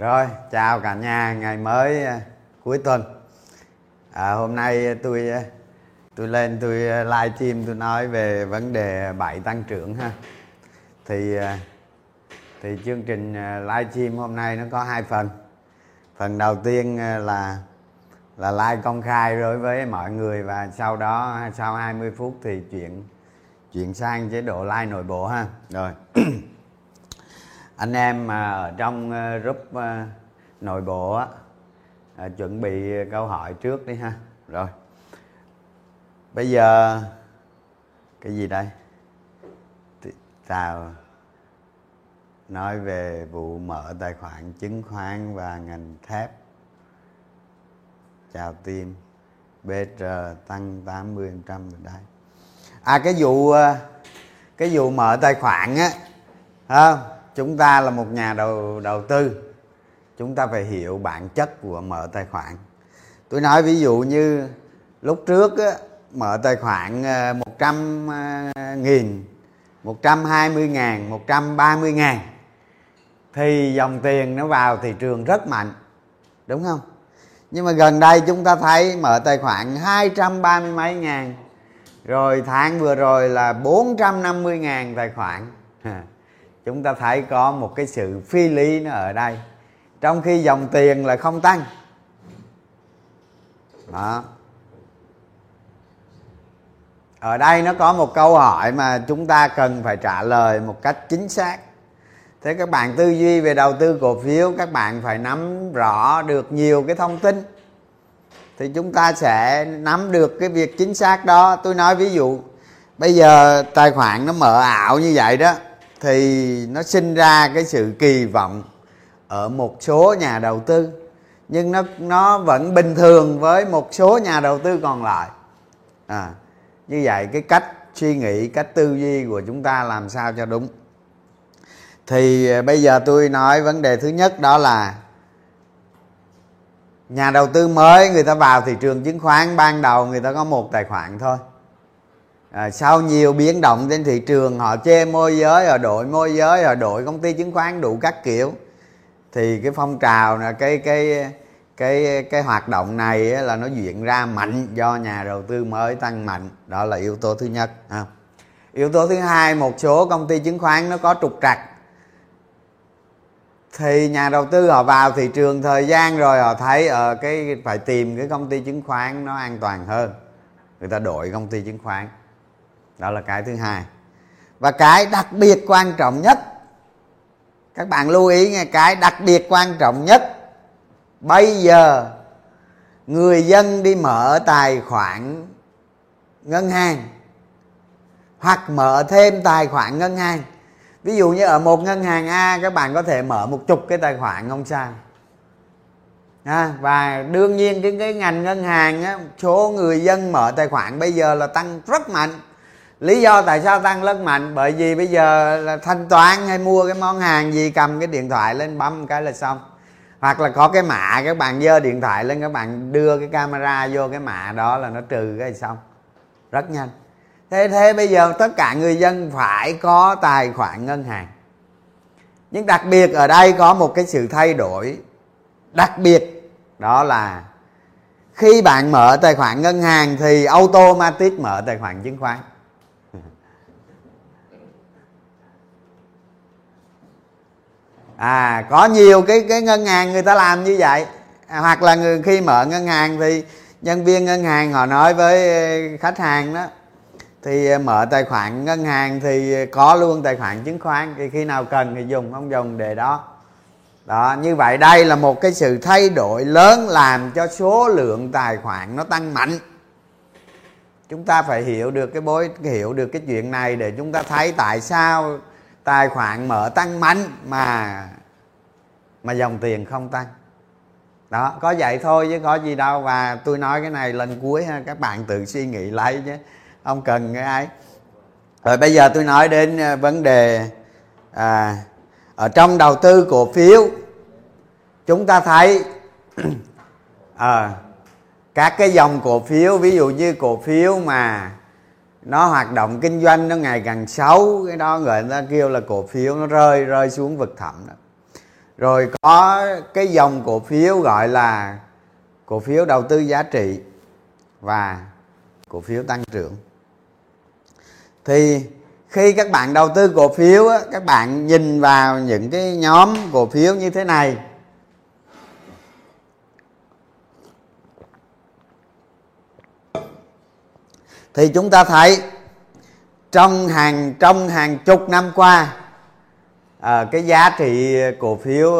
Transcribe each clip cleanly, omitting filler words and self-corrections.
Rồi, chào cả nhà, ngày mới cuối tuần. Hôm nay tôi lên tôi live stream, tôi nói về vấn đề 7 tăng trưởng ha. Thì chương trình live stream hôm nay nó có hai phần. Phần đầu tiên là live công khai đối với mọi người, và sau đó sau 20 phút thì chuyển sang chế độ live nội bộ ha. Rồi. Anh em mà ở trong group nội bộ á, chuẩn bị câu hỏi trước đi ha. Rồi. Bây giờ cái gì đây? Tao nói về vụ mở tài khoản chứng khoán và ngành thép. Chào team. BR tăng 80% rồi đấy. Cái vụ mở tài khoản á, không? Chúng ta là một nhà đầu tư, chúng ta phải hiểu bản chất của mở tài khoản. Tôi nói ví dụ như lúc trước á, mở tài khoản 100.000, 120.000, 130.000 thì dòng tiền nó vào thị trường rất mạnh, đúng không? Nhưng mà gần đây chúng ta thấy mở tài khoản 230 mấy ngàn, rồi tháng vừa rồi là 450.000 tài khoản. Chúng ta thấy có một cái sự phi lý nó ở đây, trong khi dòng tiền là không tăng đó. Ở đây nó có một câu hỏi mà chúng ta cần phải trả lời một cách chính xác. Thế các bạn tư duy về đầu tư cổ phiếu, các bạn phải nắm rõ được nhiều cái thông tin thì chúng ta sẽ nắm được cái việc chính xác đó. Tôi nói ví dụ bây giờ tài khoản nó mở ảo như vậy đó, thì nó sinh ra cái sự kỳ vọng ở một số nhà đầu tư, nhưng nó vẫn bình thường với một số nhà đầu tư còn lại. Như vậy cái cách suy nghĩ, cách tư duy của chúng ta làm sao cho đúng. Thì bây giờ tôi nói vấn đề thứ nhất, đó là nhà đầu tư mới người ta vào thị trường chứng khoán, ban đầu người ta có một tài khoản thôi. Sau nhiều biến động trên thị trường, họ chê môi giới, họ đổi môi giới, họ đổi công ty chứng khoán đủ các kiểu, thì cái phong trào là cái hoạt động này là nó diễn ra mạnh do nhà đầu tư mới tăng mạnh. Đó là yếu tố thứ nhất. Yếu tố thứ hai, một số công ty chứng khoán nó có trục trặc thì nhà đầu tư họ vào thị trường thời gian rồi họ thấy phải tìm cái công ty chứng khoán nó an toàn hơn, người ta đổi công ty chứng khoán. Đó là cái thứ hai. Và cái đặc biệt quan trọng nhất, các bạn lưu ý nghe, cái đặc biệt quan trọng nhất, bây giờ người dân đi mở tài khoản ngân hàng hoặc mở thêm tài khoản ngân hàng, ví dụ như ở một ngân hàng A các bạn có thể mở 10 cái tài khoản không sao. Và đương nhiên cái ngành ngân hàng á, số người dân mở tài khoản bây giờ là tăng rất mạnh. Lý do tại sao tăng rất mạnh, bởi vì bây giờ là thanh toán hay mua cái món hàng gì, cầm cái điện thoại lên bấm cái là xong, hoặc là có cái mã, các bạn giơ điện thoại lên, các bạn đưa cái camera vô cái mã đó là nó trừ cái xong, rất nhanh. Thế bây giờ tất cả người dân phải có tài khoản ngân hàng. Nhưng đặc biệt ở đây có một cái sự thay đổi đặc biệt, đó là khi bạn mở tài khoản ngân hàng thì automatic mở tài khoản chứng khoán. Có nhiều cái ngân hàng người ta làm như vậy. Hoặc là khi mở ngân hàng thì nhân viên ngân hàng họ nói với khách hàng đó, thì mở tài khoản ngân hàng thì có luôn tài khoản chứng khoán, thì khi nào cần thì dùng, không dùng để đó. Đó, như vậy đây là một cái sự thay đổi lớn làm cho số lượng tài khoản nó tăng mạnh. Chúng ta phải hiểu được cái chuyện này để chúng ta thấy tại sao tài khoản mở tăng mạnh mà dòng tiền không tăng. Đó, có vậy thôi chứ có gì đâu. Và tôi nói cái này lần cuối ha, các bạn tự suy nghĩ lấy chứ không cần cái ấy. Rồi bây giờ tôi nói đến vấn đề ở trong đầu tư cổ phiếu. Chúng ta thấy các cái dòng cổ phiếu, ví dụ như cổ phiếu mà nó hoạt động kinh doanh nó ngày càng xấu, cái đó người ta kêu là cổ phiếu nó rơi xuống vực thẳm đó. Rồi có cái dòng cổ phiếu gọi là cổ phiếu đầu tư giá trị và cổ phiếu tăng trưởng. Thì khi các bạn đầu tư cổ phiếu, các bạn nhìn vào những cái nhóm cổ phiếu như thế này. Thì chúng ta thấy trong hàng chục năm qua, cái giá trị cổ phiếu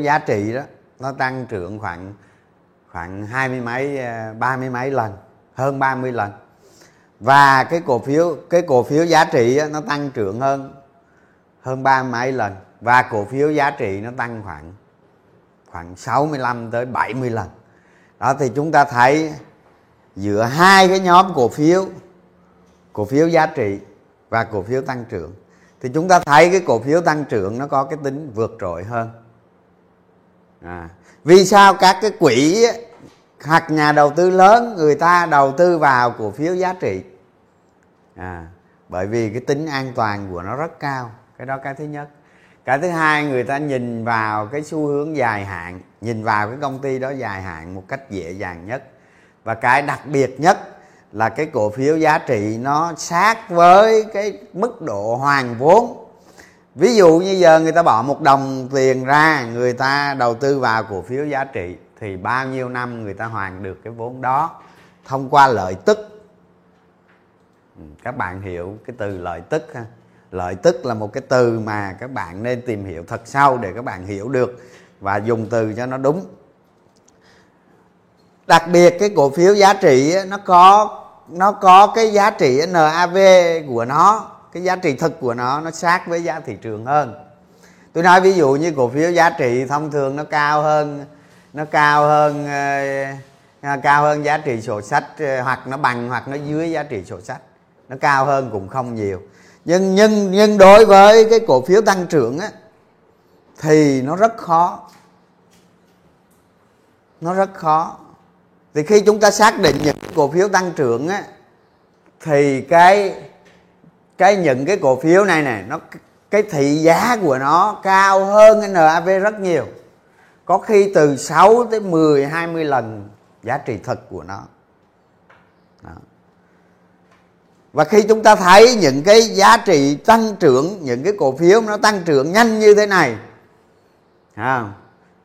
giá trị đó nó tăng trưởng khoảng 20 mấy 30 mấy lần, hơn 30 lần. Và cái cổ phiếu giá trị nó tăng trưởng hơn 30 mấy lần, và cổ phiếu giá trị nó tăng khoảng 65 tới 70 lần. Đó, thì chúng ta thấy giữa hai cái nhóm cổ phiếu giá trị và cổ phiếu tăng trưởng, thì chúng ta thấy cái cổ phiếu tăng trưởng nó có cái tính vượt trội hơn. Vì sao các cái quỹ hoặc nhà đầu tư lớn người ta đầu tư vào cổ phiếu giá trị? Bởi vì cái tính an toàn của nó rất cao, cái đó cái thứ nhất. Cái thứ hai, người ta nhìn vào cái xu hướng dài hạn, nhìn vào cái công ty đó dài hạn một cách dễ dàng nhất. Và cái đặc biệt nhất là cái cổ phiếu giá trị nó sát với cái mức độ hoàn vốn. Ví dụ như giờ người ta bỏ 1 đồng tiền ra, người ta đầu tư vào cổ phiếu giá trị, thì bao nhiêu năm người ta hoàn được cái vốn đó thông qua lợi tức. Các bạn hiểu cái từ lợi tức ha? Lợi tức là một cái từ mà các bạn nên tìm hiểu thật sâu để các bạn hiểu được và dùng từ cho nó đúng. Đặc biệt cái cổ phiếu giá trị nó có cái giá trị NAV của nó, cái giá trị thực của nó sát với giá thị trường hơn. Tôi nói ví dụ như cổ phiếu giá trị thông thường nó cao hơn giá trị sổ sách, hoặc nó bằng hoặc nó dưới giá trị sổ sách. Nó cao hơn cũng không nhiều. Nhưng đối với cái cổ phiếu tăng trưởng á, thì nó rất khó. Thì khi chúng ta xác định những cổ phiếu tăng trưởng á, thì những cái cổ phiếu này nè, cái thị giá của nó cao hơn cái NAV rất nhiều. Có khi từ 6 tới 10, 20 lần giá trị thực của nó. Đó. Và khi chúng ta thấy những cái giá trị tăng trưởng, những cái cổ phiếu nó tăng trưởng nhanh như thế này,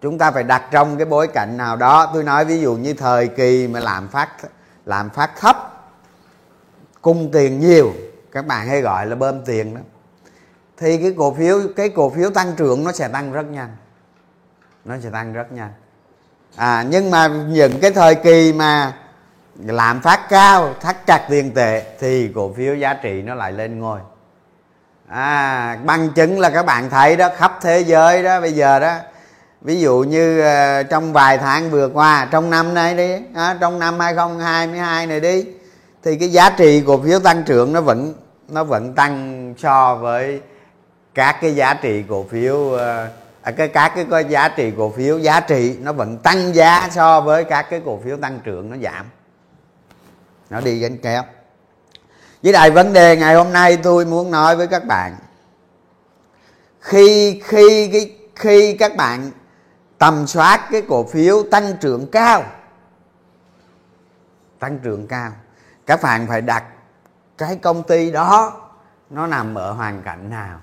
chúng ta phải đặt trong cái bối cảnh nào đó. Tôi nói ví dụ như thời kỳ mà lạm phát thấp, cung tiền nhiều, các bạn hay gọi là bơm tiền đó, thì cái cổ phiếu tăng trưởng nó sẽ tăng rất nhanh. Nhưng mà những cái thời kỳ mà lạm phát cao, thắt chặt tiền tệ, thì cổ phiếu giá trị nó lại lên ngôi. Bằng chứng là các bạn thấy đó, khắp thế giới đó bây giờ đó, ví dụ như trong vài tháng vừa qua, trong năm nay đi, trong năm 2022 này đi, thì cái giá trị cổ phiếu tăng trưởng nó vẫn tăng so với các cái giá trị cổ phiếu, các cái giá trị cổ phiếu giá trị nó vẫn tăng giá so với các cái cổ phiếu tăng trưởng nó giảm. Nó đi gánh kéo. Với đại vấn đề ngày hôm nay tôi muốn nói với các bạn, khi các bạn tầm soát cái cổ phiếu tăng trưởng cao, các bạn phải đặt cái công ty đó nó nằm ở hoàn cảnh nào,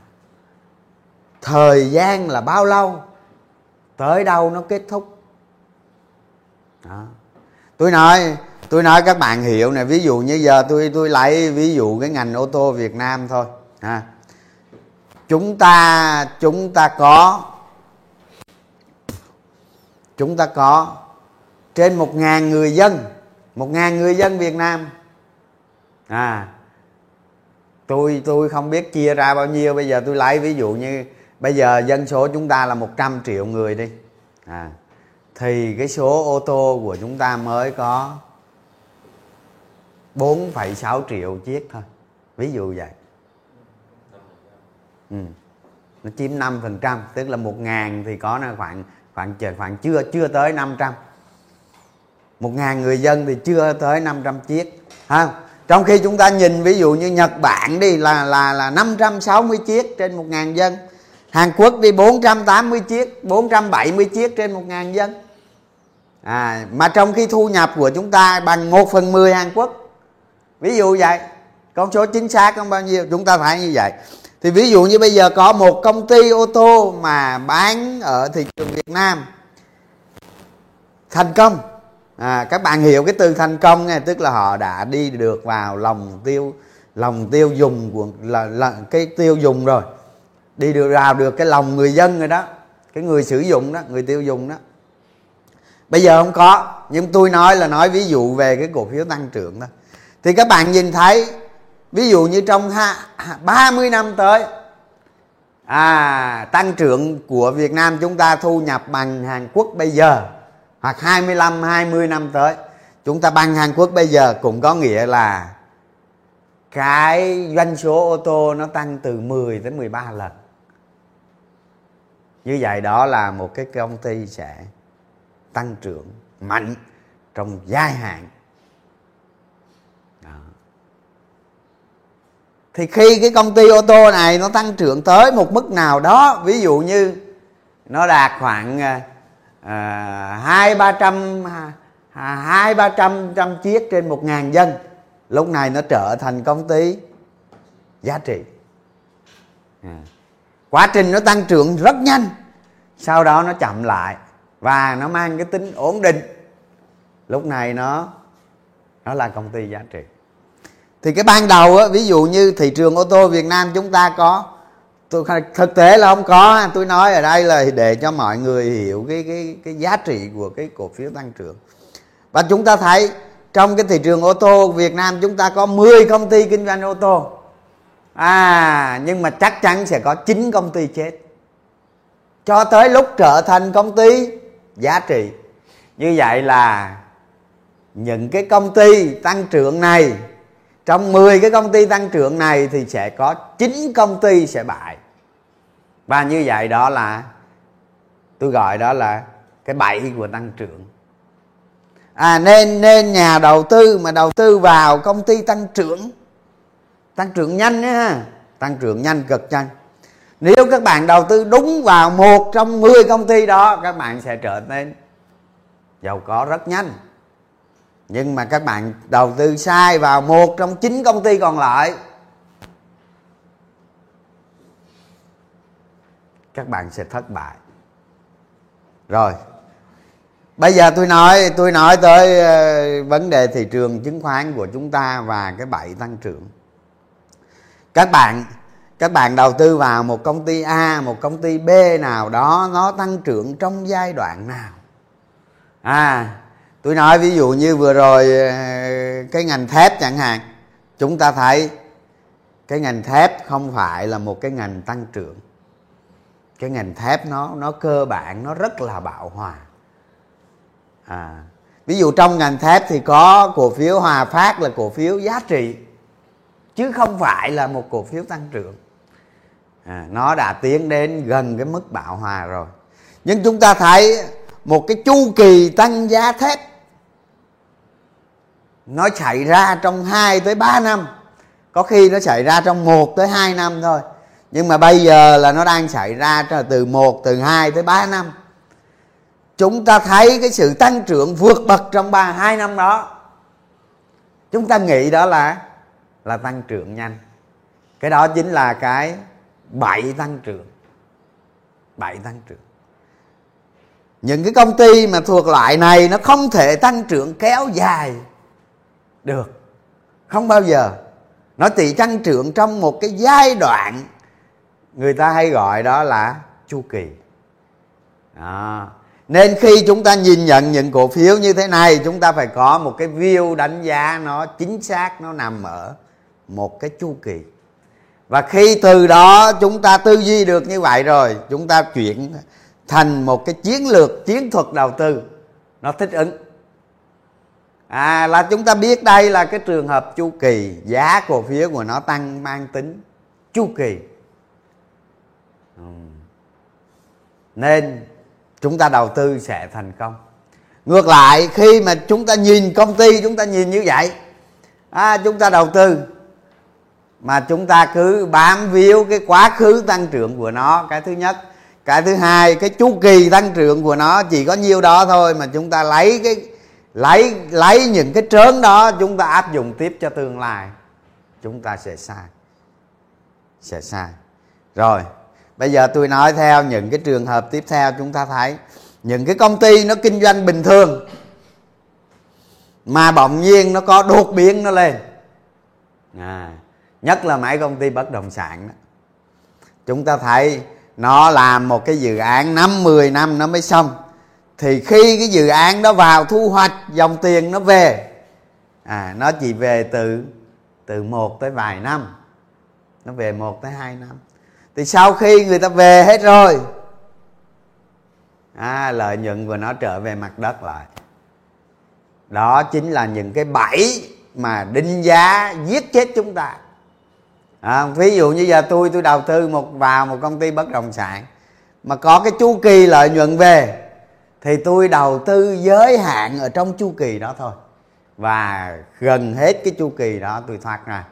thời gian là bao lâu, tới đâu nó kết thúc. Đó. Tôi nói các bạn hiểu này, ví dụ như giờ tôi lấy ví dụ cái ngành ô tô Việt Nam thôi. Chúng ta có trên 1.000 người dân, 1.000 người dân Việt Nam. Tôi không biết chia ra bao nhiêu, bây giờ tôi lấy ví dụ như bây giờ dân số chúng ta là 100 triệu người đi. Thì cái số ô tô của chúng ta mới có 4,6 triệu chiếc thôi. Ví dụ vậy. Nó chiếm 5%, tức là 1.000 thì có khoảng chưa tới 500. 1.000 người dân thì chưa tới 500 chiếc. Trong khi chúng ta nhìn ví dụ như Nhật Bản đi là 560 chiếc trên 1.000 dân. Hàn Quốc đi 480 chiếc, 470 chiếc trên 1.000 dân. Mà trong khi thu nhập của chúng ta bằng 1/10 Hàn Quốc. Ví dụ vậy, con số chính xác không bao nhiêu, chúng ta phải như vậy. Thì ví dụ như bây giờ có một công ty ô tô mà bán ở thị trường Việt Nam thành công. Các bạn hiểu cái từ thành công nghe, tức là họ đã đi được vào lòng tiêu dùng của là cái tiêu dùng rồi, đi được vào được cái lòng người dân rồi đó, cái người sử dụng đó, người tiêu dùng đó. Bây giờ không có, nhưng tôi nói ví dụ về cái cổ phiếu tăng trưởng đó. Thì các bạn nhìn thấy ví dụ như trong 30 năm tới tăng trưởng của Việt Nam chúng ta thu nhập bằng Hàn Quốc bây giờ, hoặc 25-20 năm tới chúng ta bằng Hàn Quốc bây giờ, cũng có nghĩa là cái doanh số ô tô nó tăng từ 10 đến 13 lần. Như vậy đó là một cái công ty sẽ tăng trưởng mạnh trong dài hạn. Thì khi cái công ty ô tô này nó tăng trưởng tới một mức nào đó, ví dụ như nó đạt khoảng 200-300 chiếc trên 1.000 dân, lúc này nó trở thành công ty giá trị. Quá trình nó tăng trưởng rất nhanh, sau đó nó chậm lại và nó mang cái tính ổn định, lúc này nó là công ty giá trị. Thì cái ban đầu á, ví dụ như thị trường ô tô Việt Nam chúng ta có, thực tế là không có. Tôi nói ở đây là để cho mọi người hiểu cái giá trị của cái cổ phiếu tăng trưởng. Và chúng ta thấy trong cái thị trường ô tô Việt Nam chúng ta có 10 công ty kinh doanh ô tô, nhưng mà chắc chắn sẽ có 9 công ty chết, cho tới lúc trở thành công ty giá trị. Như vậy là những cái công ty tăng trưởng này, trong 10 cái công ty tăng trưởng này thì sẽ có 9 công ty sẽ bại. Và như vậy đó là, tôi gọi đó là cái bẫy của tăng trưởng. Nên nhà đầu tư mà đầu tư vào công ty tăng trưởng nhanh ha, tăng trưởng nhanh cực nhanh. Nếu các bạn đầu tư đúng vào một trong 10 công ty đó, các bạn sẽ trở nên giàu có rất nhanh. Nhưng mà các bạn đầu tư sai vào một trong 9 công ty còn lại, các bạn sẽ thất bại. Rồi, bây giờ tôi nói tới vấn đề thị trường chứng khoán của chúng ta và cái bẫy tăng trưởng. Các bạn đầu tư vào một công ty A, một công ty B nào đó, nó tăng trưởng trong giai đoạn nào? Tôi nói ví dụ như vừa rồi cái ngành thép chẳng hạn, chúng ta thấy cái ngành thép không phải là một cái ngành tăng trưởng. Cái ngành thép nó cơ bản, nó rất là bão hòa. Ví dụ trong ngành thép thì có cổ phiếu Hòa Phát là cổ phiếu giá trị, chứ không phải là một cổ phiếu tăng trưởng. Nó đã tiến đến gần cái mức bão hòa rồi. Nhưng chúng ta thấy một cái chu kỳ tăng giá thép nó xảy ra trong 2-3 năm, có khi nó xảy ra trong 1-2 năm thôi. Nhưng mà bây giờ là nó đang xảy ra từ 1-2-3 năm. Chúng ta thấy cái sự tăng trưởng vượt bậc trong 2 năm đó. Chúng ta nghĩ đó là tăng trưởng nhanh. Cái đó chính là cái bẫy tăng trưởng. Những cái công ty mà thuộc loại này nó không thể tăng trưởng kéo dài được, không bao giờ. Nó chỉ tăng trưởng trong một cái giai đoạn, người ta hay gọi đó là chu kỳ. Nên khi chúng ta nhìn nhận những cổ phiếu như thế này, chúng ta phải có một cái view đánh giá nó chính xác, nó nằm ở một cái chu kỳ. Và khi từ đó chúng ta tư duy được như vậy rồi, chúng ta chuyển thành một cái chiến lược, chiến thuật đầu tư nó thích ứng. Là chúng ta biết đây là cái trường hợp chu kỳ, giá cổ phiếu của nó tăng mang tính chu kỳ. Nên chúng ta đầu tư sẽ thành công. Ngược lại, khi mà chúng ta nhìn công ty, chúng ta nhìn như vậy, Chúng ta đầu tư mà chúng ta cứ bám víu cái quá khứ tăng trưởng của nó, cái thứ nhất. Cái thứ hai, cái chu kỳ tăng trưởng của nó chỉ có nhiêu đó thôi, mà chúng ta lấy những cái trớn đó chúng ta áp dụng tiếp cho tương lai, chúng ta sẽ sai. Sẽ sai. Rồi, bây giờ tôi nói theo những cái trường hợp tiếp theo. Chúng ta thấy những cái công ty nó kinh doanh bình thường mà bỗng nhiên nó có đột biến nó lên, nhất là mấy công ty bất động sản đó. Chúng ta thấy nó làm một cái dự án 5-10 năm nó mới xong, thì khi cái dự án đó vào thu hoạch, dòng tiền nó về, nó chỉ về từ 1 tới vài năm, nó về 1 tới 2 năm. Thì sau khi người ta về hết rồi, lợi nhuận của nó trở về mặt đất lại. Đó chính là những cái bẫy mà định giá giết chết chúng ta. Ví dụ như giờ tôi đầu tư vào một công ty bất động sản mà có cái chu kỳ lợi nhuận về, thì tôi đầu tư giới hạn ở trong chu kỳ đó thôi, và gần hết cái chu kỳ đó tôi thoát ra.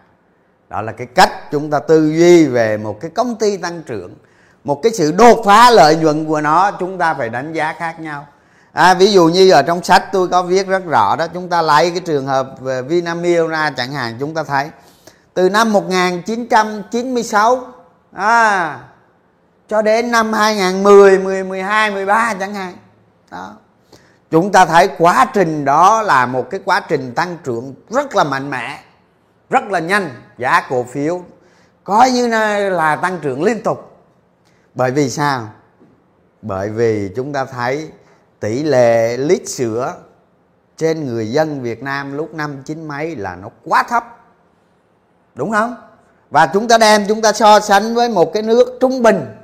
Đó là cái cách chúng ta tư duy về một cái công ty tăng trưởng. Một cái sự đột phá lợi nhuận của nó chúng ta phải đánh giá khác nhau. Ví dụ như ở trong sách tôi có viết rất rõ đó, chúng ta lấy cái trường hợp về Vinamilk ra chẳng hạn. Chúng ta thấy từ năm 1996 cho đến năm 2010, 2012, 2013 chẳng hạn đó. Chúng ta thấy quá trình đó là một cái quá trình tăng trưởng rất là mạnh mẽ, rất là nhanh. Giá cổ phiếu coi như là tăng trưởng liên tục. Bởi vì sao? Bởi vì chúng ta thấy tỷ lệ lít sữa trên người dân Việt Nam lúc năm 90 là nó quá thấp, đúng không? Và chúng ta so sánh với một cái nước trung bình,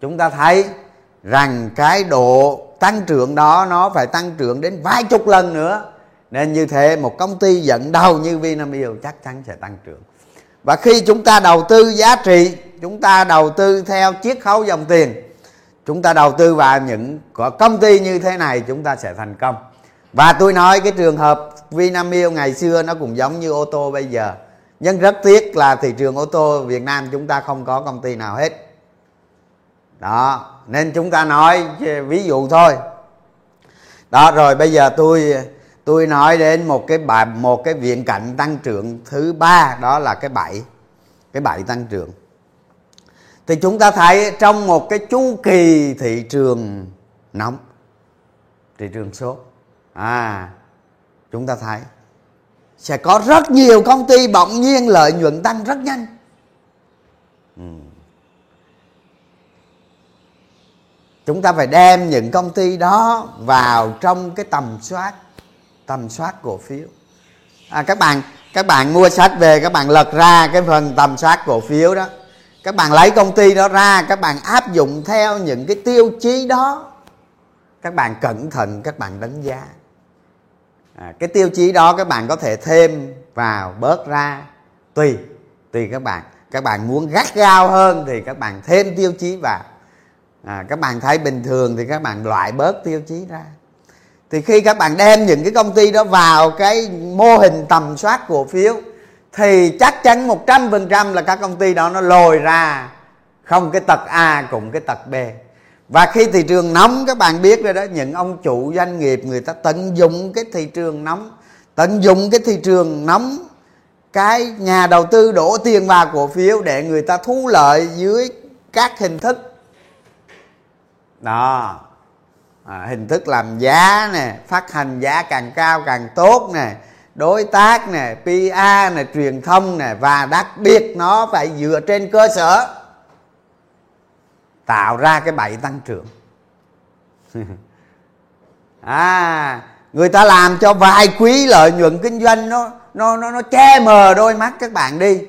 chúng ta thấy rằng cái độ tăng trưởng đó nó phải tăng trưởng đến vài chục lần nữa. Nên như thế một công ty dẫn đầu như Vinamilk chắc chắn sẽ tăng trưởng. Và khi chúng ta đầu tư giá trị, chúng ta đầu tư theo chiết khấu dòng tiền, chúng ta đầu tư vào những công ty như thế này, chúng ta sẽ thành công. Và tôi nói cái trường hợp Vinamilk ngày xưa nó cũng giống như ô tô bây giờ. Nhưng rất tiếc là thị trường ô tô Việt Nam chúng ta không có công ty nào hết. Đó, nên chúng ta nói ví dụ thôi. Đó, rồi bây giờ tôi nói đến một cái viễn cảnh tăng trưởng thứ ba, đó là cái bẫy tăng trưởng. Thì chúng ta thấy trong một cái chu kỳ thị trường nóng, thị trường sốt, chúng ta thấy sẽ có rất nhiều công ty bỗng nhiên lợi nhuận tăng rất nhanh. Chúng ta phải đem những công ty đó vào trong cái tầm soát cổ phiếu. Các bạn mua sách về, các bạn lật ra cái phần tầm soát cổ phiếu đó, các bạn lấy công ty đó ra, các bạn áp dụng theo những cái tiêu chí đó, các bạn cẩn thận, các bạn đánh giá. Cái tiêu chí đó các bạn có thể thêm vào, bớt ra, tùy các bạn. Các bạn muốn gắt gao hơn thì các bạn thêm tiêu chí vào, các bạn thấy bình thường thì các bạn loại bớt tiêu chí ra. Thì khi các bạn đem những cái công ty đó vào cái mô hình tầm soát cổ phiếu thì chắc chắn 100% là các công ty đó nó lồi ra, không cái tật A cũng cái tật B. Và khi thị trường nóng, các bạn biết rồi đó, những ông chủ doanh nghiệp người ta tận dụng cái thị trường nóng, cái nhà đầu tư đổ tiền vào cổ phiếu để người ta thu lợi dưới các hình thức đó. Hình thức làm giá nè, phát hành giá càng cao càng tốt nè, đối tác nè, PR nè, truyền thông nè, và đặc biệt nó phải dựa trên cơ sở tạo ra cái bẫy tăng trưởng. Người ta làm cho vài quý lợi nhuận kinh doanh nó che mờ đôi mắt các bạn đi,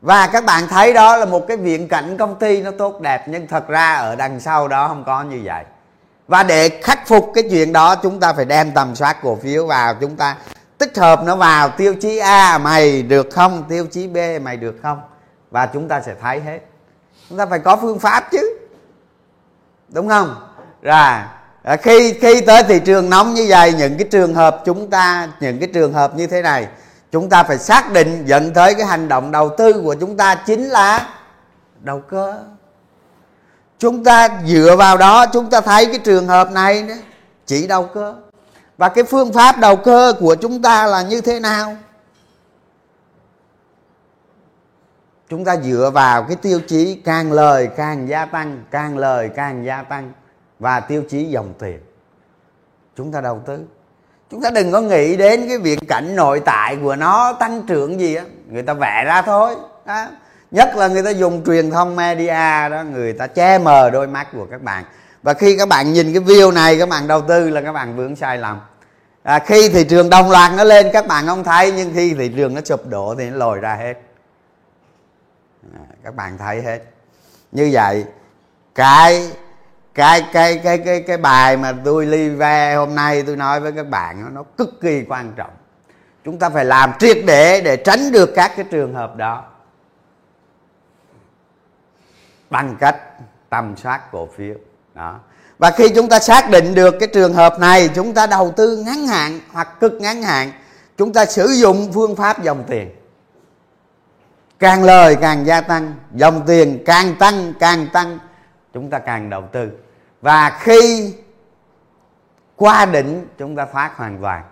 và các bạn thấy đó là một cái viễn cảnh công ty nó tốt đẹp, nhưng thật ra ở đằng sau đó không có như vậy. Và để khắc phục cái chuyện đó, chúng ta phải đem tầm soát cổ phiếu vào, chúng ta tích hợp nó vào tiêu chí A mày được không, tiêu chí B mày được không, và chúng ta sẽ thấy hết. Chúng ta phải có phương pháp chứ, đúng không? Khi tới thị trường nóng như vậy, những cái trường hợp như thế này Chúng ta phải xác định dẫn tới cái hành động đầu tư của chúng ta chính là đầu cơ. Chúng ta dựa vào đó chúng ta thấy cái trường hợp này đó, chỉ đầu cơ. Và cái phương pháp đầu cơ của chúng ta là như thế nào? Chúng ta dựa vào cái tiêu chí càng lời càng gia tăng, càng lời càng gia tăng, và tiêu chí dòng tiền chúng ta đầu tư. Chúng ta đừng có nghĩ đến cái viễn cảnh nội tại của nó tăng trưởng gì á, người ta vẽ ra thôi đó. Nhất là người ta dùng truyền thông media đó, người ta che mờ đôi mắt của các bạn. Và khi các bạn nhìn cái view này, các bạn đầu tư là các bạn vướng sai lầm. Khi thị trường đồng loạt nó lên các bạn không thấy, nhưng khi thị trường nó sụp đổ thì nó lồi ra hết. Các bạn thấy hết. Như vậy cái bài mà tôi live hôm nay tôi nói với các bạn nó cực kỳ quan trọng. Chúng ta phải làm triệt để tránh được các cái trường hợp đó bằng cách tầm soát cổ phiếu đó. Và khi chúng ta xác định được cái trường hợp này, chúng ta đầu tư ngắn hạn hoặc cực ngắn hạn, chúng ta sử dụng phương pháp dòng tiền. Càng lời càng gia tăng, dòng tiền càng tăng, chúng ta càng đầu tư. Và khi qua đỉnh chúng ta thoát hoàn toàn.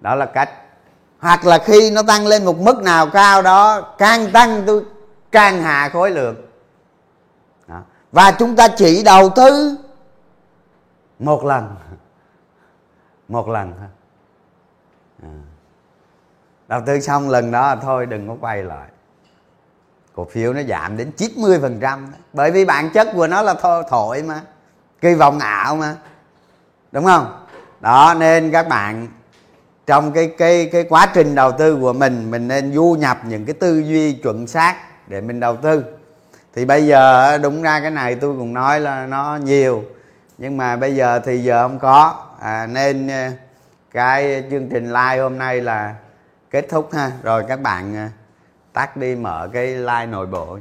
Đó là cách. Hoặc là khi nó tăng lên một mức nào cao đó, càng tăng tôi càng hạ khối lượng đó. Và chúng ta chỉ đầu tư một lần thôi. Đầu tư xong lần đó thôi, đừng có quay lại. Cổ phiếu nó giảm đến 90%, bởi vì bản chất của nó là thổi mà, kỳ vọng ảo mà, đúng không? Đó, nên các bạn trong cái quá trình đầu tư của mình nên du nhập những cái tư duy chuẩn xác để mình đầu tư. Thì bây giờ đúng ra cái này tôi cũng nói là nó nhiều, nhưng mà bây giờ thì giờ không có, nên cái chương trình live hôm nay là kết thúc ha. Rồi các bạn tắt đi, mở cái live nội bộ.